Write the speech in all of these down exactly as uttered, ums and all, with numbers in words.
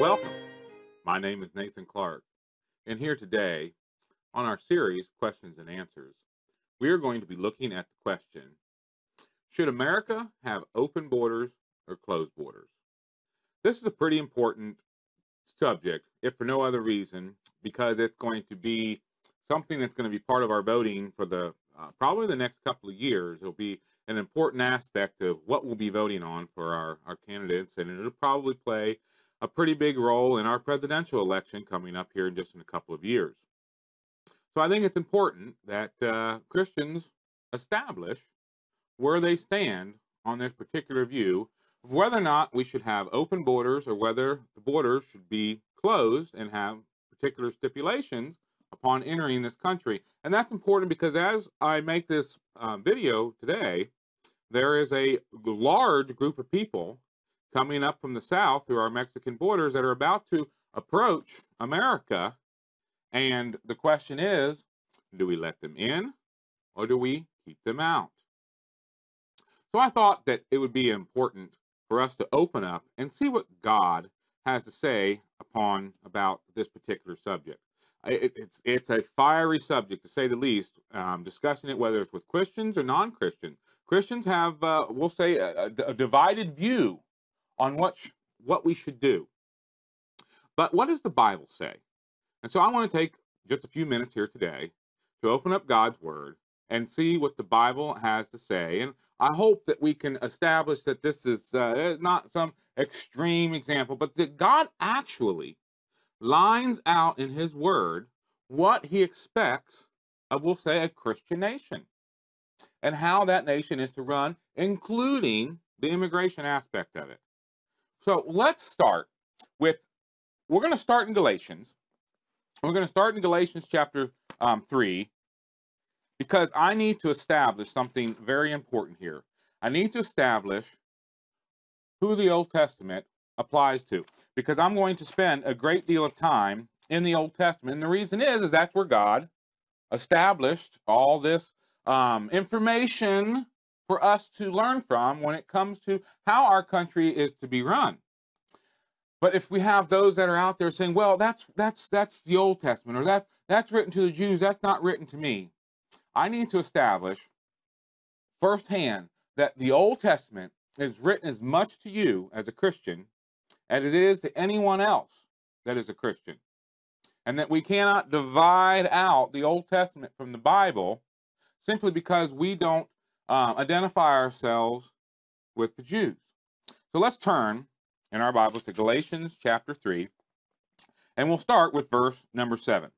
Welcome. My name is Nathan Clark, and here today on our series, Questions and Answers, we are going to be looking at the question, should America have open borders or closed borders? This is a pretty important subject, if for no other reason, because it's going to be something that's going to be part of our voting for the uh, probably the next couple of years. It'll be an important aspect of what we'll be voting on for our, our candidates, and it'll probably play a pretty big role in our presidential election coming up here in just in a couple of years. So I think it's important that uh, Christians establish where they stand on this particular view of whether or not we should have open borders or whether the borders should be closed and have particular stipulations upon entering this country. And that's important because as I make this uh, video today, there is a large group of people coming up from the south through our Mexican borders that are about to approach America. And the question is, do we let them in or do we keep them out? So I thought that it would be important for us to open up and see what God has to say upon about this particular subject. It, it's, it's a fiery subject, to say the least, um, discussing it, whether it's with Christians or non-Christians. Christians have, uh, we'll say, a, a divided view on what, sh what we should do. But what does the Bible say? And so I want to take just a few minutes here today to open up God's Word and see what the Bible has to say. And I hope that we can establish that this is uh, not some extreme example, but that God actually lines out in His Word what He expects of, we'll say, a Christian nation and how that nation is to run, including the immigration aspect of it. So let's start with, we're going to start in Galatians. We're going to start in Galatians chapter um, three, because I need to establish something very important here. I need to establish who the Old Testament applies to, because I'm going to spend a great deal of time in the Old Testament. And the reason is, is that's where God established all this um, information for us to learn from when it comes to how our country is to be run. But if we have those that are out there saying, well, that's, that's, that's the Old Testament, or that, that's written to the Jews, that's not written to me. I need to establish firsthand that the Old Testament is written as much to you as a Christian as it is to anyone else that is a Christian. And that we cannot divide out the Old Testament from the Bible simply because we don't uh, identify ourselves with the Jews. So let's turn in our Bibles to Galatians chapter three, and we'll start with verse number seven.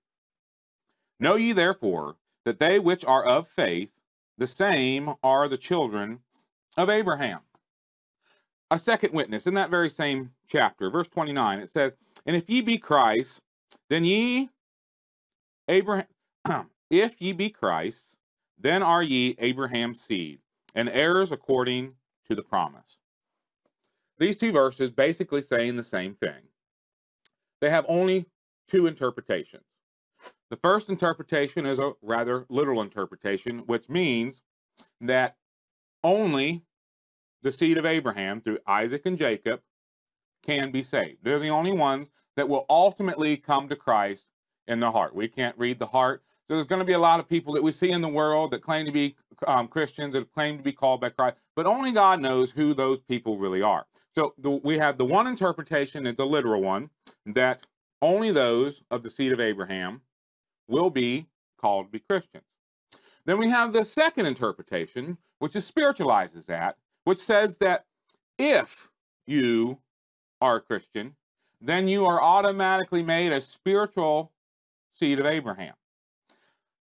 Know ye therefore that they which are of faith, the same are the children of Abraham. A second witness in that very same chapter, verse twenty-nine, it says, and if ye be Christ, then ye Abraham, if ye be Christ, then are ye Abraham's seed, and heirs according to the promise. These two verses basically saying the same thing. They have only two interpretations. The first interpretation is a rather literal interpretation, which means that only the seed of Abraham through Isaac and Jacob can be saved. They're the only ones that will ultimately come to Christ in the heart. We can't read the heart. So there's going to be a lot of people that we see in the world that claim to be um, Christians, that claim to be called by Christ, but only God knows who those people really are. So the, we have the one interpretation, it's a literal one, that only those of the seed of Abraham will be called to be Christians. Then we have the second interpretation, which is spiritualizes that, which says that if you are a Christian, then you are automatically made a spiritual seed of Abraham.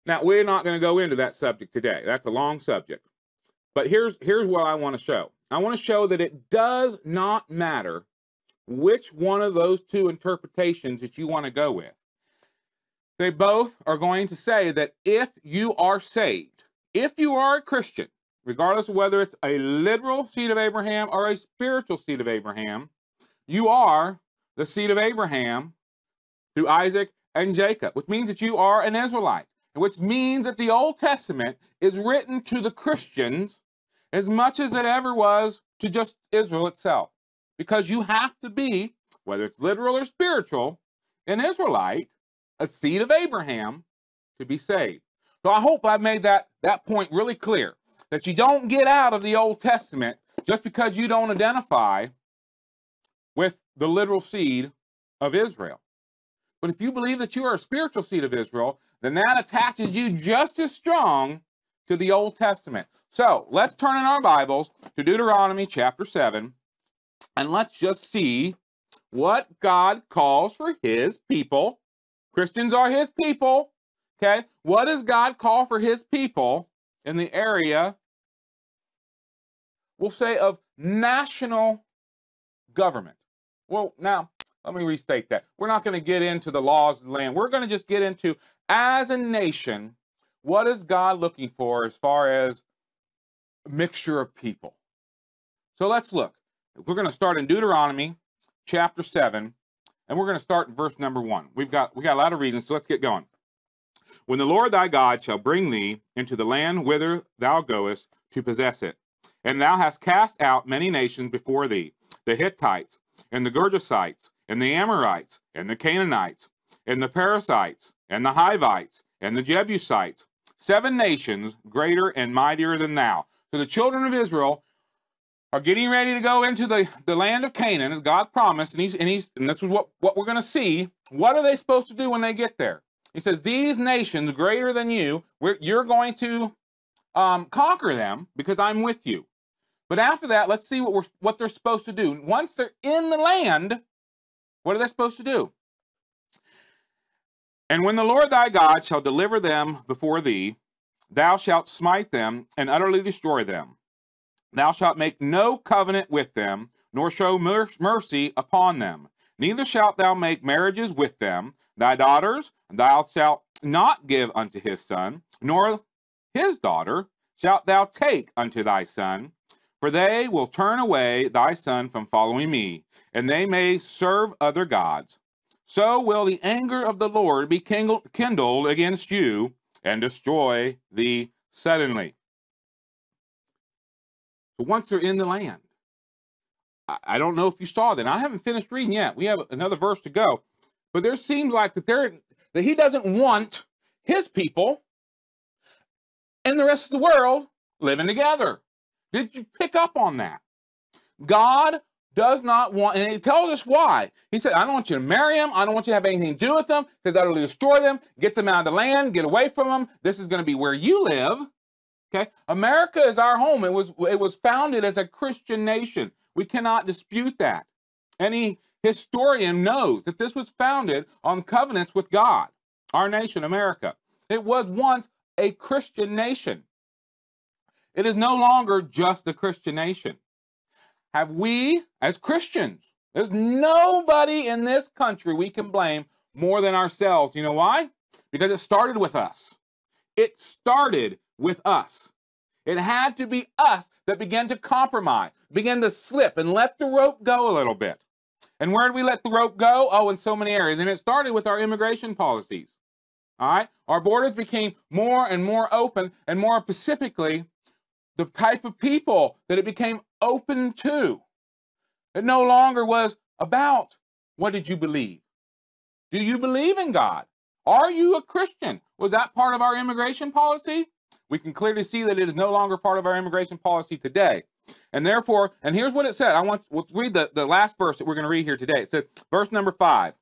Now, we're not going to go into that subject today. That's a long subject. But here's, here's what I want to show. I want to show that it does not matter which one of those two interpretations that you want to go with. They both are going to say that if you are saved, if you are a Christian, regardless of whether it's a literal seed of Abraham or a spiritual seed of Abraham, you are the seed of Abraham through Isaac and Jacob, which means that you are an Israelite, which means that the Old Testament is written to the Christians as much as it ever was to just Israel itself, because you have to be whether it's literal or spiritual, an Israelite, a seed of Abraham, to be saved. So I hope I've made that, that point really clear, that you don't get out of the Old Testament just because you don't identify with the literal seed of Israel. But if you believe that you are a spiritual seed of Israel, then that attaches you just as strong to the Old Testament. So let's turn in our Bibles to Deuteronomy chapter seven, and let's just see what God calls for his people. Christians are his people, okay? What does God call for his people in the area, we'll say, of national government? Well, now, let me restate that. We're not going to get into the laws of the land. We're going to just get into, as a nation, what is God looking for as far as a mixture of people? So let's look. We're going to start in Deuteronomy chapter seven, and we're going to start in verse number one. We've got, we got a lot of reading, so let's get going. When the Lord thy God shall bring thee into the land whither thou goest to possess it, and thou hast cast out many nations before thee, the Hittites, and the Girgasites, and the Amorites, and the Canaanites, and the Perizzites, and the Hivites, and the Jebusites, seven nations greater and mightier than thou. So the children of Israel are getting ready to go into the, the land of Canaan, as God promised, and, he's, and, he's, and this is what, what we're going to see. What are they supposed to do when they get there? He says, these nations greater than you, we're, you're going to um, conquer them because I'm with you. But after that, let's see what, we're, what they're supposed to do. Once they're in the land, what are they supposed to do? And when the Lord thy God shall deliver them before thee, thou shalt smite them and utterly destroy them. Thou shalt make no covenant with them, nor show mercy upon them. Neither shalt thou make marriages with them. Thy daughters thou shalt not give unto his son, nor his daughter shalt thou take unto thy son. For they will turn away thy son from following me, and they may serve other gods. So will the anger of the Lord be kindled against you, and destroy thee suddenly. But once they're in the land, I don't know if you saw that. I haven't finished reading yet. We have another verse to go. But there seems like that, there, that he doesn't want his people and the rest of the world living together. Did you pick up on that? God does not want, and he tells us why. He said, I don't want you to marry them. I don't want you to have anything to do with them. He says, I will destroy them. Get them out of the land. Get away from them. This is going to be where you live. Okay? America is our home. It was, it was founded as a Christian nation. We cannot dispute that. Any historian knows that this was founded on covenants with God, our nation, America. It was once a Christian nation. It is no longer just a Christian nation. Have we, as Christians, there's nobody in this country we can blame more than ourselves. You know why? Because it started with us. It started with us. It had to be us that began to compromise, began to slip and let the rope go a little bit. And where did we let the rope go? Oh, in so many areas. And it started with our immigration policies. All right? Our borders became more and more open, and more specifically, the type of people that it became open to. It no longer was about what did you believe? Do you believe in God? Are you a Christian? Was that part of our immigration policy? We can clearly see that it is no longer part of our immigration policy today. And therefore, and here's what it said. I want, let's read the, the last verse that we're going to read here today. It said, verse number five,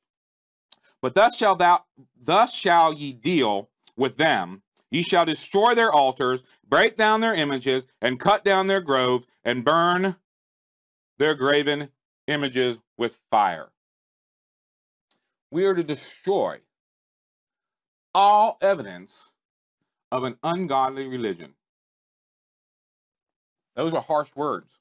but thus shall thou, thus shall ye deal with them. Ye shall destroy their altars, break down their images, and cut down their groves, and burn their graven images with fire. We are to destroy all evidence of an ungodly religion. Those are harsh words.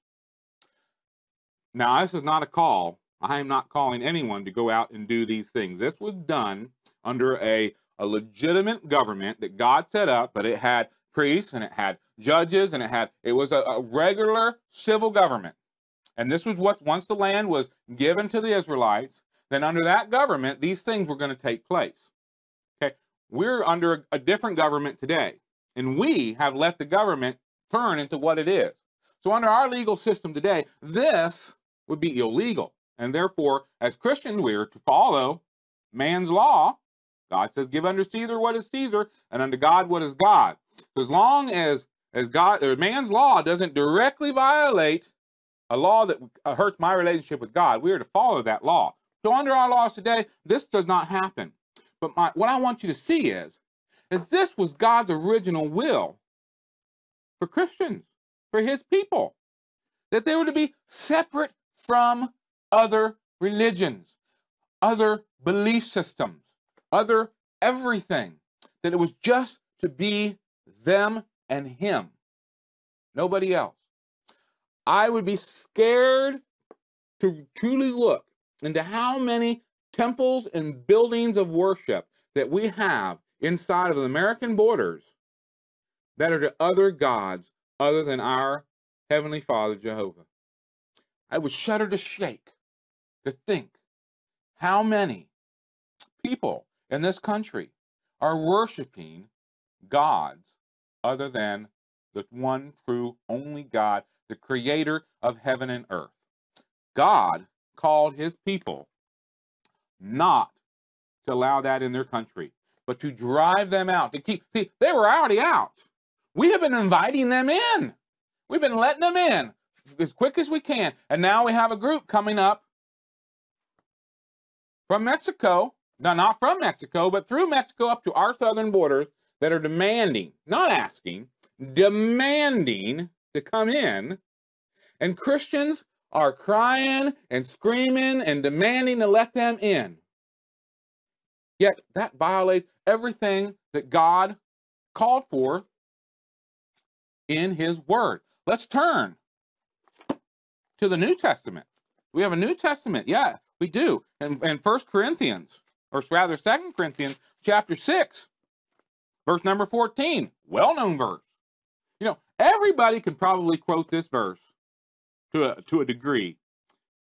Now, this is not a call. I am not calling anyone to go out and do these things. This was done under a A legitimate government that God set up, but it had priests and it had judges and it had, it was a, a regular civil government. And this was what, once the land was given to the Israelites, then under that government, these things were going to take place. Okay. We're under a, a different government today, and we have let the government turn into what it is. So under our legal system today, this would be illegal. And therefore, as Christians, we are to follow man's law. God says, give unto Caesar what is Caesar, and unto God what is God. So as long as, as God, or man's law doesn't directly violate a law that hurts my relationship with God, we are to follow that law. So under our laws today, this does not happen. But my, what I want you to see is, is this was God's original will for Christians, for his people, that they were to be separate from other religions, other belief systems, other everything, that it was just to be them and him, nobody else. I would be scared to truly look into how many temples and buildings of worship that we have inside of the American borders that are to other gods other than our Heavenly Father, Jehovah. I would shudder to shake to think how many people in this country are worshiping gods other than the one true only God, the creator of heaven and earth. God called his people not to allow that in their country, but to drive them out, to keep, see, they were already out. We have been inviting them in. We've been letting them in as quick as we can. And now we have a group coming up from Mexico, no, not from Mexico, but through Mexico up to our southern borders, that are demanding, not asking, demanding to come in. And Christians are crying and screaming and demanding to let them in. Yet that violates everything that God called for in his word. Let's turn to the New Testament. We have a New Testament. Yeah, we do. And, and First Corinthians, or rather Second Corinthians chapter six, verse number fourteen, well-known verse. You know, everybody can probably quote this verse to a, to a degree.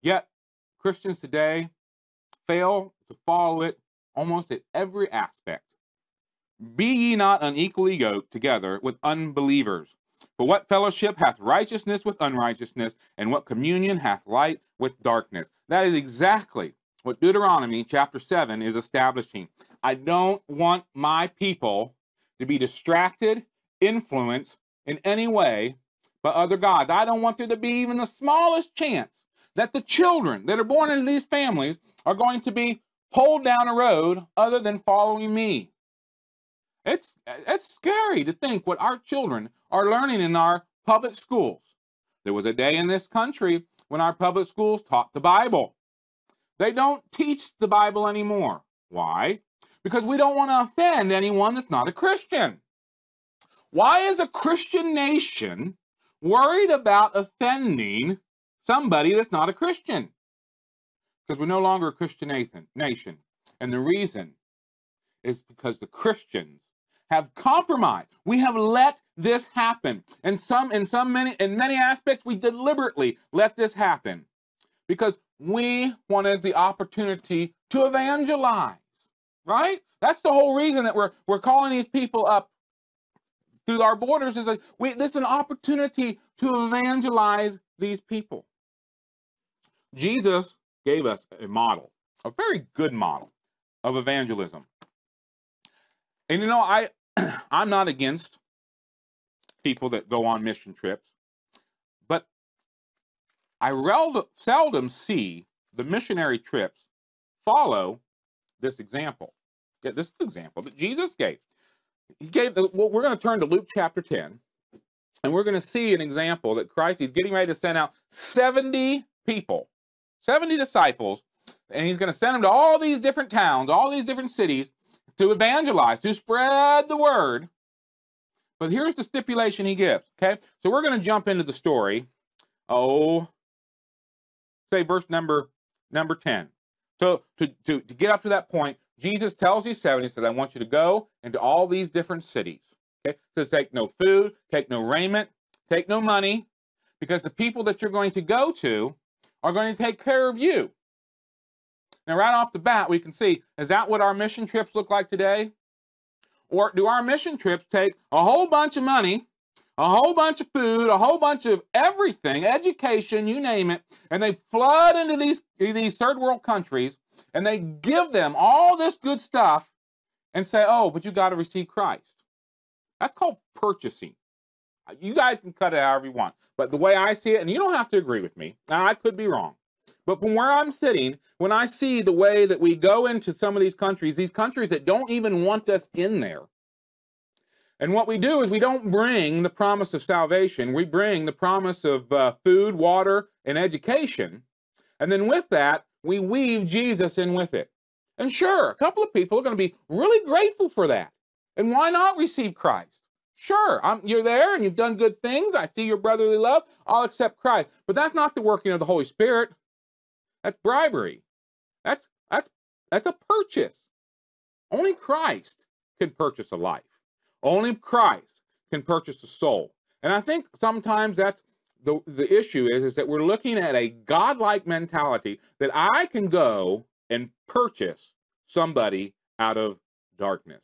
Yet Christians today fail to follow it almost at every aspect. Be ye not unequally yoked together with unbelievers. For what fellowship hath righteousness with unrighteousness, and what communion hath light with darkness? That is exactly what Deuteronomy chapter seven is establishing. I don't want my people to be distracted, influenced in any way by other gods. I don't want there to be even the smallest chance that the children that are born into these families are going to be pulled down a road other than following me. It's, it's scary to think what our children are learning in our public schools. There was a day in this country when our public schools taught the Bible. They don't teach the Bible anymore. Why? Because we don't want to offend anyone that's not a Christian. Why is a Christian nation worried about offending somebody that's not a Christian? Because we're no longer a Christian nation. And the reason is because the Christians have compromised. We have let this happen. And some, in some many, in many aspects, we deliberately let this happen because we wanted the opportunity to evangelize, right? That's the whole reason that we're, we're calling these people up through our borders, is like, we, this is an opportunity to evangelize these people. Jesus gave us a model, a very good model of evangelism. And you know, I, I'm not against people that go on mission trips, but I rel- seldom see the missionary trips follow this example. Yeah, this is the example that Jesus gave. He gave, well, we're going to turn to Luke chapter ten, and we're going to see an example that Christ, he's getting ready to send out seventy people, seventy disciples, and he's going to send them to all these different towns, all these different cities, to evangelize, to spread the word. But here's the stipulation he gives, okay? So we're going to jump into the story. Oh, say verse number number ten. So to, to, to get up to that point, Jesus tells these seventy, he says, I want you to go into all these different cities. Okay? He says, take no food, take no raiment, take no money, because the people that you're going to go to are going to take care of you. Now, right off the bat, we can see, is that what our mission trips look like today? Or do our mission trips take a whole bunch of money, a whole bunch of food, a whole bunch of everything, education, you name it, and they flood into these, these third world countries, and they give them all this good stuff and say, oh, but you got to receive Christ. That's called purchasing. You guys can cut it however you want, but the way I see it, and you don't have to agree with me, and I could be wrong, but from where I'm sitting, when I see the way that we go into some of these countries, these countries that don't even want us in there, and what we do is we don't bring the promise of salvation. We bring the promise of uh, food, water, and education. And then with that, we weave Jesus in with it. And sure, a couple of people are going to be really grateful for that. And why not receive Christ? Sure, I'm, you're there and you've done good things. I see your brotherly love. I'll accept Christ. But that's not the working of the Holy Spirit. That's bribery. That's, that's, that's a purchase. Only Christ can purchase a life. Only Christ can purchase a soul. And I think sometimes that's the, the issue is, is that we're looking at a godlike mentality that I can go and purchase somebody out of darkness.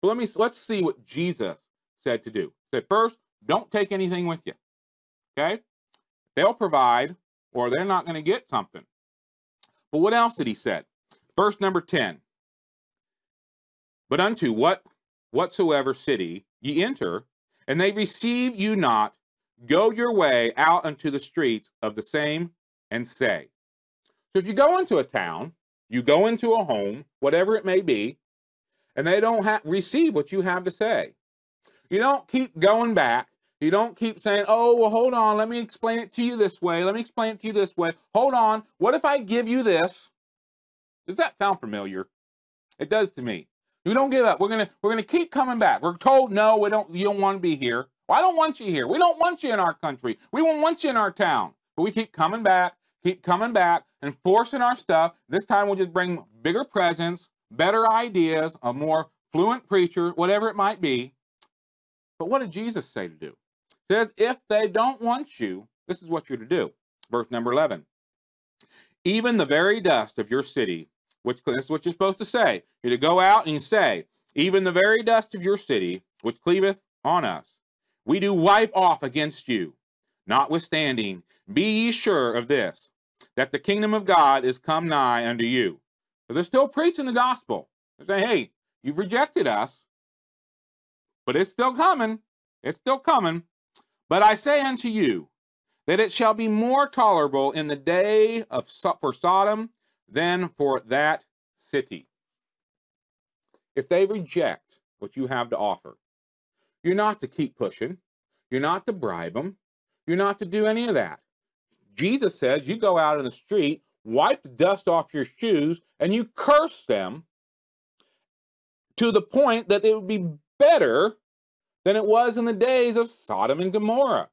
But let me, let's see what Jesus said to do. He said, first, don't take anything with you. Okay? They'll provide or they're not going to get something. But what else did he say? Verse number ten. But unto what? Whatsoever city ye enter, and they receive you not, go your way out unto the streets of the same, and say. So if you go into a town, you go into a home, whatever it may be, and they don't ha- receive what you have to say. You don't keep going back. You don't keep saying, oh, well, hold on, let me explain it to you this way. Let me explain it to you this way. Hold on, what if I give you this? Does that sound familiar? It does to me. We don't give up. We're gonna we're gonna keep coming back. We're told no, we don't. You don't want to be here. Well, I don't want you here. We don't want you in our country. We won't want you in our town. But we keep coming back, keep coming back, and forcing our stuff. This time we'll just bring bigger presence, better ideas, a more fluent preacher, whatever it might be. But what did Jesus say to do? It says, if they don't want you, this is what you're to do. Verse number eleven. Even the very dust of your city. Which, this is what you're supposed to say. You're to go out and you say, even the very dust of your city, which cleaveth on us, we do wipe off against you. Notwithstanding, be ye sure of this, that the kingdom of God is come nigh unto you. So they're still preaching the gospel. They're saying, hey, you've rejected us, but it's still coming. It's still coming. But I say unto you, that it shall be more tolerable in the day of for Sodom then for that city. If they reject what you have to offer, you're not to keep pushing. You're not to bribe them. You're not to do any of that. Jesus says you go out in the street, wipe the dust off your shoes, and you curse them to the point that it would be better than it was in the days of Sodom and Gomorrah.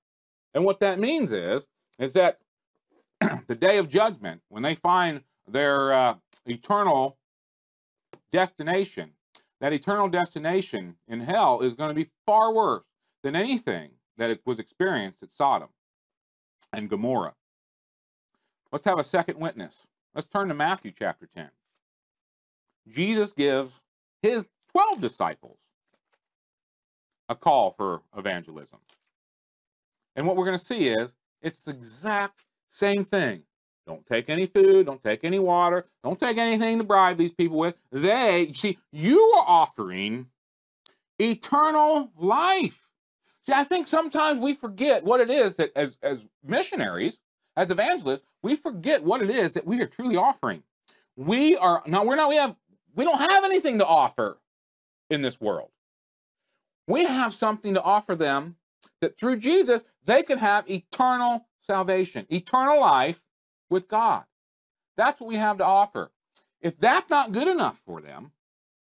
And what that means is, is that the day of judgment, when they find their uh, eternal destination, that eternal destination in hell is going to be far worse than anything that it was experienced at Sodom and Gomorrah. Let's have a second witness. Let's turn to Matthew chapter ten. Jesus gives his twelve disciples a call for evangelism. And what we're going to see is it's the exact same thing. Don't take any food, don't take any water, don't take anything to bribe these people with. They, you see, you are offering eternal life. See, I think sometimes we forget what it is that as, as missionaries, as evangelists, we forget what it is that we are truly offering. We are, no, we're not, we have, we don't have anything to offer in this world. We have something to offer them that through Jesus, they can have eternal salvation, eternal life with God. That's what we have to offer. If that's not good enough for them,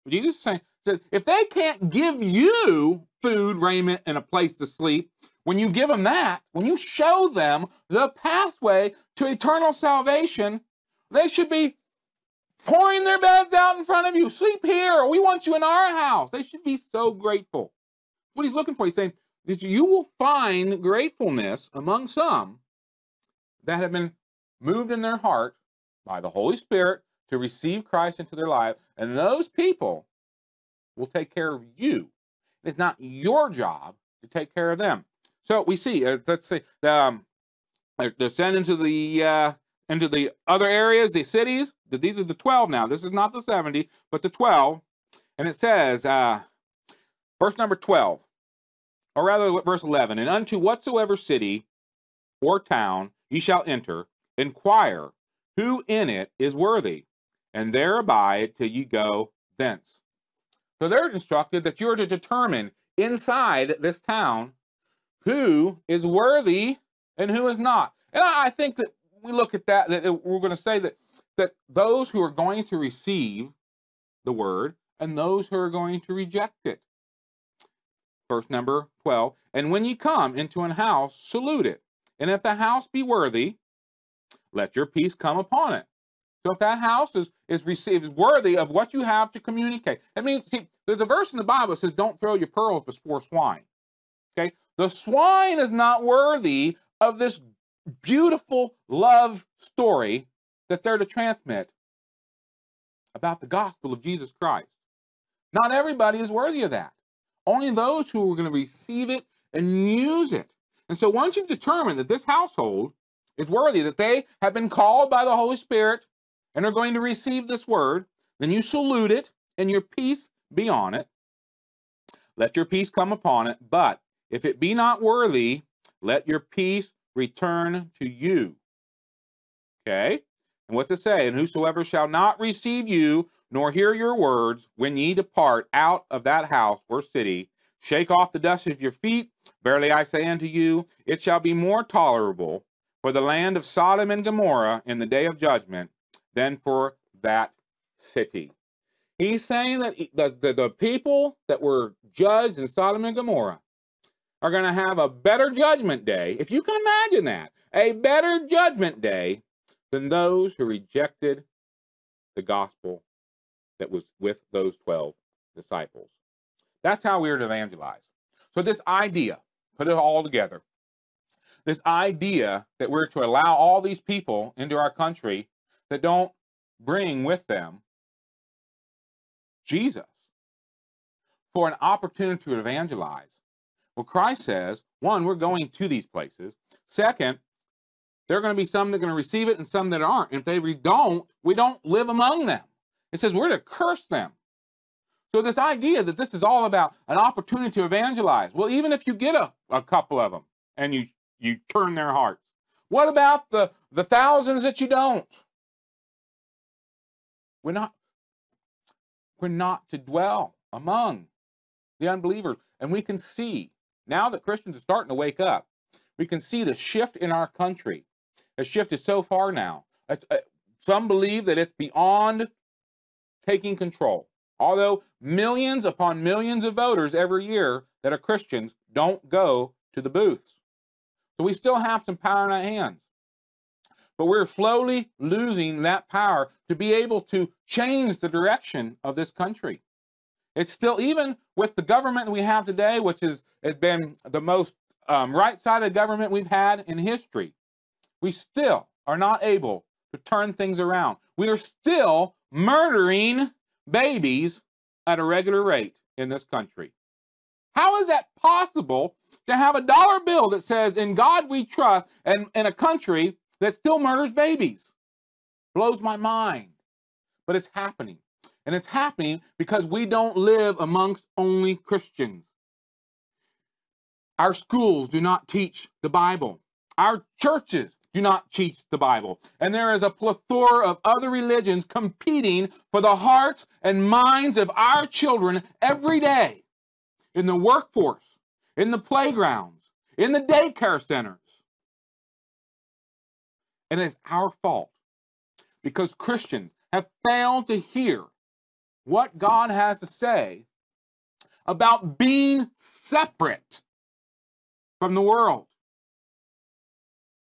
Jesus is saying that if they can't give you food, raiment, and a place to sleep, when you give them that, when you show them the pathway to eternal salvation, they should be pouring their beds out in front of you. Sleep here, or we want you in our house. They should be so grateful. What he's looking for, he's saying that you will find gratefulness among some that have been moved in their heart by the Holy Spirit to receive Christ into their life, and those people will take care of you. It's not your job to take care of them. So we see, uh, let's see, um, they're sent into the uh, into the other areas, the cities. These are the twelve now. This is not the seventy, but the twelve. And it says, uh, verse number twelve, or rather verse eleven, and unto whatsoever city or town ye shall enter, inquire who in it is worthy, and there abide till ye go thence. So they're instructed that you are to determine inside this town who is worthy and who is not. And I think that we look at that, that we're going to say that, that those who are going to receive the word and those who are going to reject it. Verse number twelve, and when ye come into an house, salute it. And if the house be worthy, let your peace come upon it. So if that house is, is received, is worthy of what you have to communicate. That means, see, there's a verse in the Bible that says, don't throw your pearls before swine. Okay? The swine is not worthy of this beautiful love story that they're to transmit about the gospel of Jesus Christ. Not everybody is worthy of that. Only those who are going to receive it and use it. And so once you've determined that this household is worthy, that they have been called by the Holy Spirit and are going to receive this word, then you salute it and your peace be on it. Let your peace come upon it, but if it be not worthy, let your peace return to you. Okay? And what's it say? And whosoever shall not receive you, nor hear your words, when ye depart out of that house or city, shake off the dust of your feet. Verily I say unto you, it shall be more tolerable for the land of Sodom and Gomorrah in the day of judgment than for that city. He's saying that the, the, the people that were judged in Sodom and Gomorrah are going to have a better judgment day, if you can imagine that, a better judgment day than those who rejected the gospel that was with those twelve disciples. That's how we are to evangelize. So this idea, put it all together, this idea that we're to allow all these people into our country that don't bring with them Jesus for an opportunity to evangelize. Well, Christ says, one, we're going to these places. Second, there are going to be some that are going to receive it and some that aren't. And if they don't, we don't live among them. It says we're to curse them. So this idea that this is all about an opportunity to evangelize. Well, even if you get a, a couple of them and you, you turn their hearts, what about the, the thousands that you don't? We're not, we're not to dwell among the unbelievers. And we can see, now that Christians are starting to wake up, we can see the shift in our country. The shift is so far now. It's, uh, some believe that it's beyond taking control. Although millions upon millions of voters every year that are Christians don't go to the booths. So we still have some power in our hands. But we're slowly losing that power to be able to change the direction of this country. It's still, even with the government we have today, which is, has been the most um, right-sided government we've had in history, we still are not able to turn things around. We are still murdering babies at a regular rate in this country. How is that possible to have a dollar bill that says, in God we trust, and in a country that still murders babies? Blows my mind. But it's happening. And it's happening because we don't live amongst only Christians. Our schools do not teach the Bible. Our churches do not teach the Bible. And there is a plethora of other religions competing for the hearts and minds of our children every day. In the workforce, in the playgrounds, in the daycare centers. And it's our fault because Christians have failed to hear what God has to say about being separate from the world.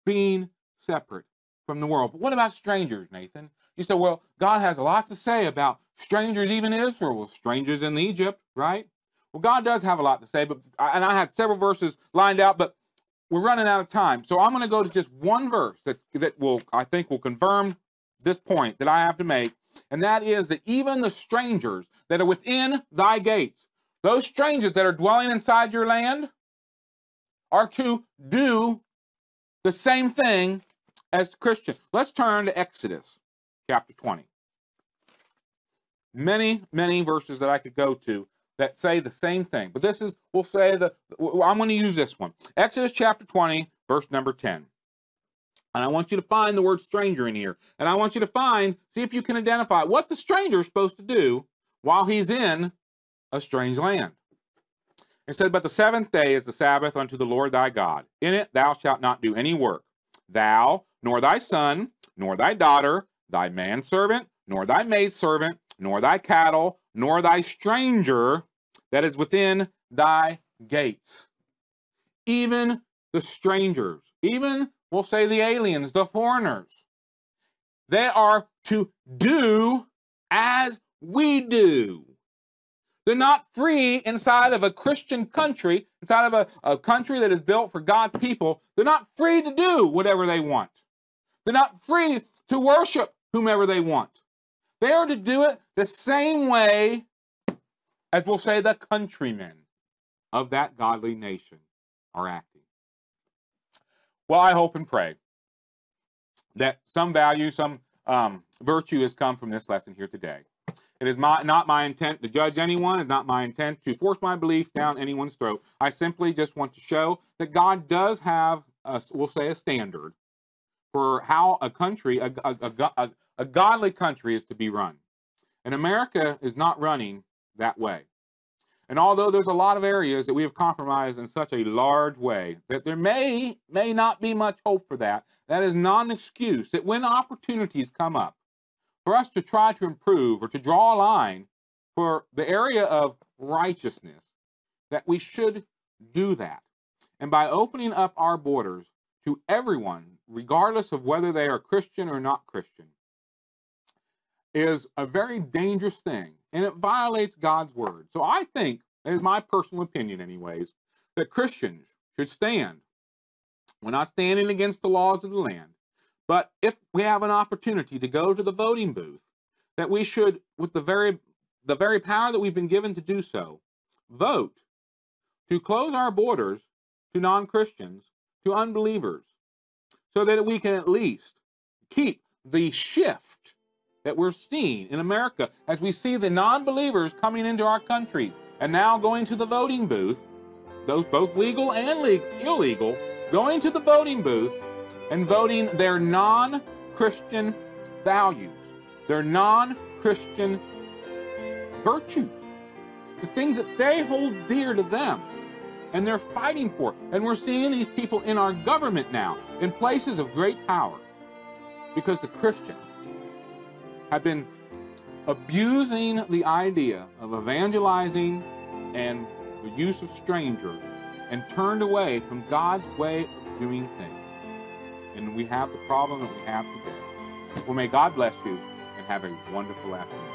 Being separate from the world. But what about strangers, Nathan? You said, well, God has a lot to say about strangers, even in Israel. Well, strangers in Egypt, right? Well, God does have a lot to say, but and I had several verses lined out, but we're running out of time. So I'm going to go to just one verse that, that will, I think will confirm this point that I have to make. And that is that even the strangers that are within thy gates, those strangers that are dwelling inside your land, are to do the same thing as the Christian. Let's turn to Exodus chapter twenty. Many, many verses that I could go to that say the same thing, but this is, we'll say the, I'm going to use this one. Exodus chapter twenty, verse number ten. And I want you to find the word stranger in here. And I want you to find, see if you can identify what the stranger is supposed to do while he's in a strange land. It said, but the seventh day is the Sabbath unto the Lord thy God. In it thou shalt not do any work, thou, nor thy son, nor thy daughter, thy manservant, nor thy maidservant, nor thy cattle, nor thy stranger that is within thy gates. Even the strangers, even we'll say the aliens, the foreigners, they are to do as we do. They're not free inside of a Christian country, inside of a, a country that is built for God's people. They're not free to do whatever they want. They're not free to worship whomever they want. They are to do it the same way as, we'll say, the countrymen of that godly nation are acting. Well, I hope and pray that some value, some um, virtue has come from this lesson here today. It is my, not my intent to judge anyone. It's not my intent to force my belief down anyone's throat. I simply just want to show that God does have, a, we'll say, a standard for how a country, a, a, a, a godly country is to be run. And America is not running that way. And although there's a lot of areas that we have compromised in such a large way, that there may, may not be much hope for that, that is not an excuse that when opportunities come up, for us to try to improve or to draw a line for the area of righteousness, that we should do that. And by opening up our borders to everyone, regardless of whether they are Christian or not Christian, is a very dangerous thing, and it violates God's word. So I think, in my personal opinion anyways, that Christians should stand. We're not standing against the laws of the land, but if we have an opportunity to go to the voting booth, that we should, with the very, the very power that we've been given to do so, vote to close our borders to non-Christians, to unbelievers, so that we can at least keep the shift that we're seeing in America as we see the non-believers coming into our country and now going to the voting booth, those both legal and le- illegal, going to the voting booth and voting their non-Christian values, their non-Christian virtues, the things that they hold dear to them and they're fighting for. And we're seeing these people in our government now, in places of great power, because the Christians have been abusing the idea of evangelizing and the use of stranger and turned away from God's way of doing things. And we have the problem that we have today. Well, may God bless you and have a wonderful afternoon.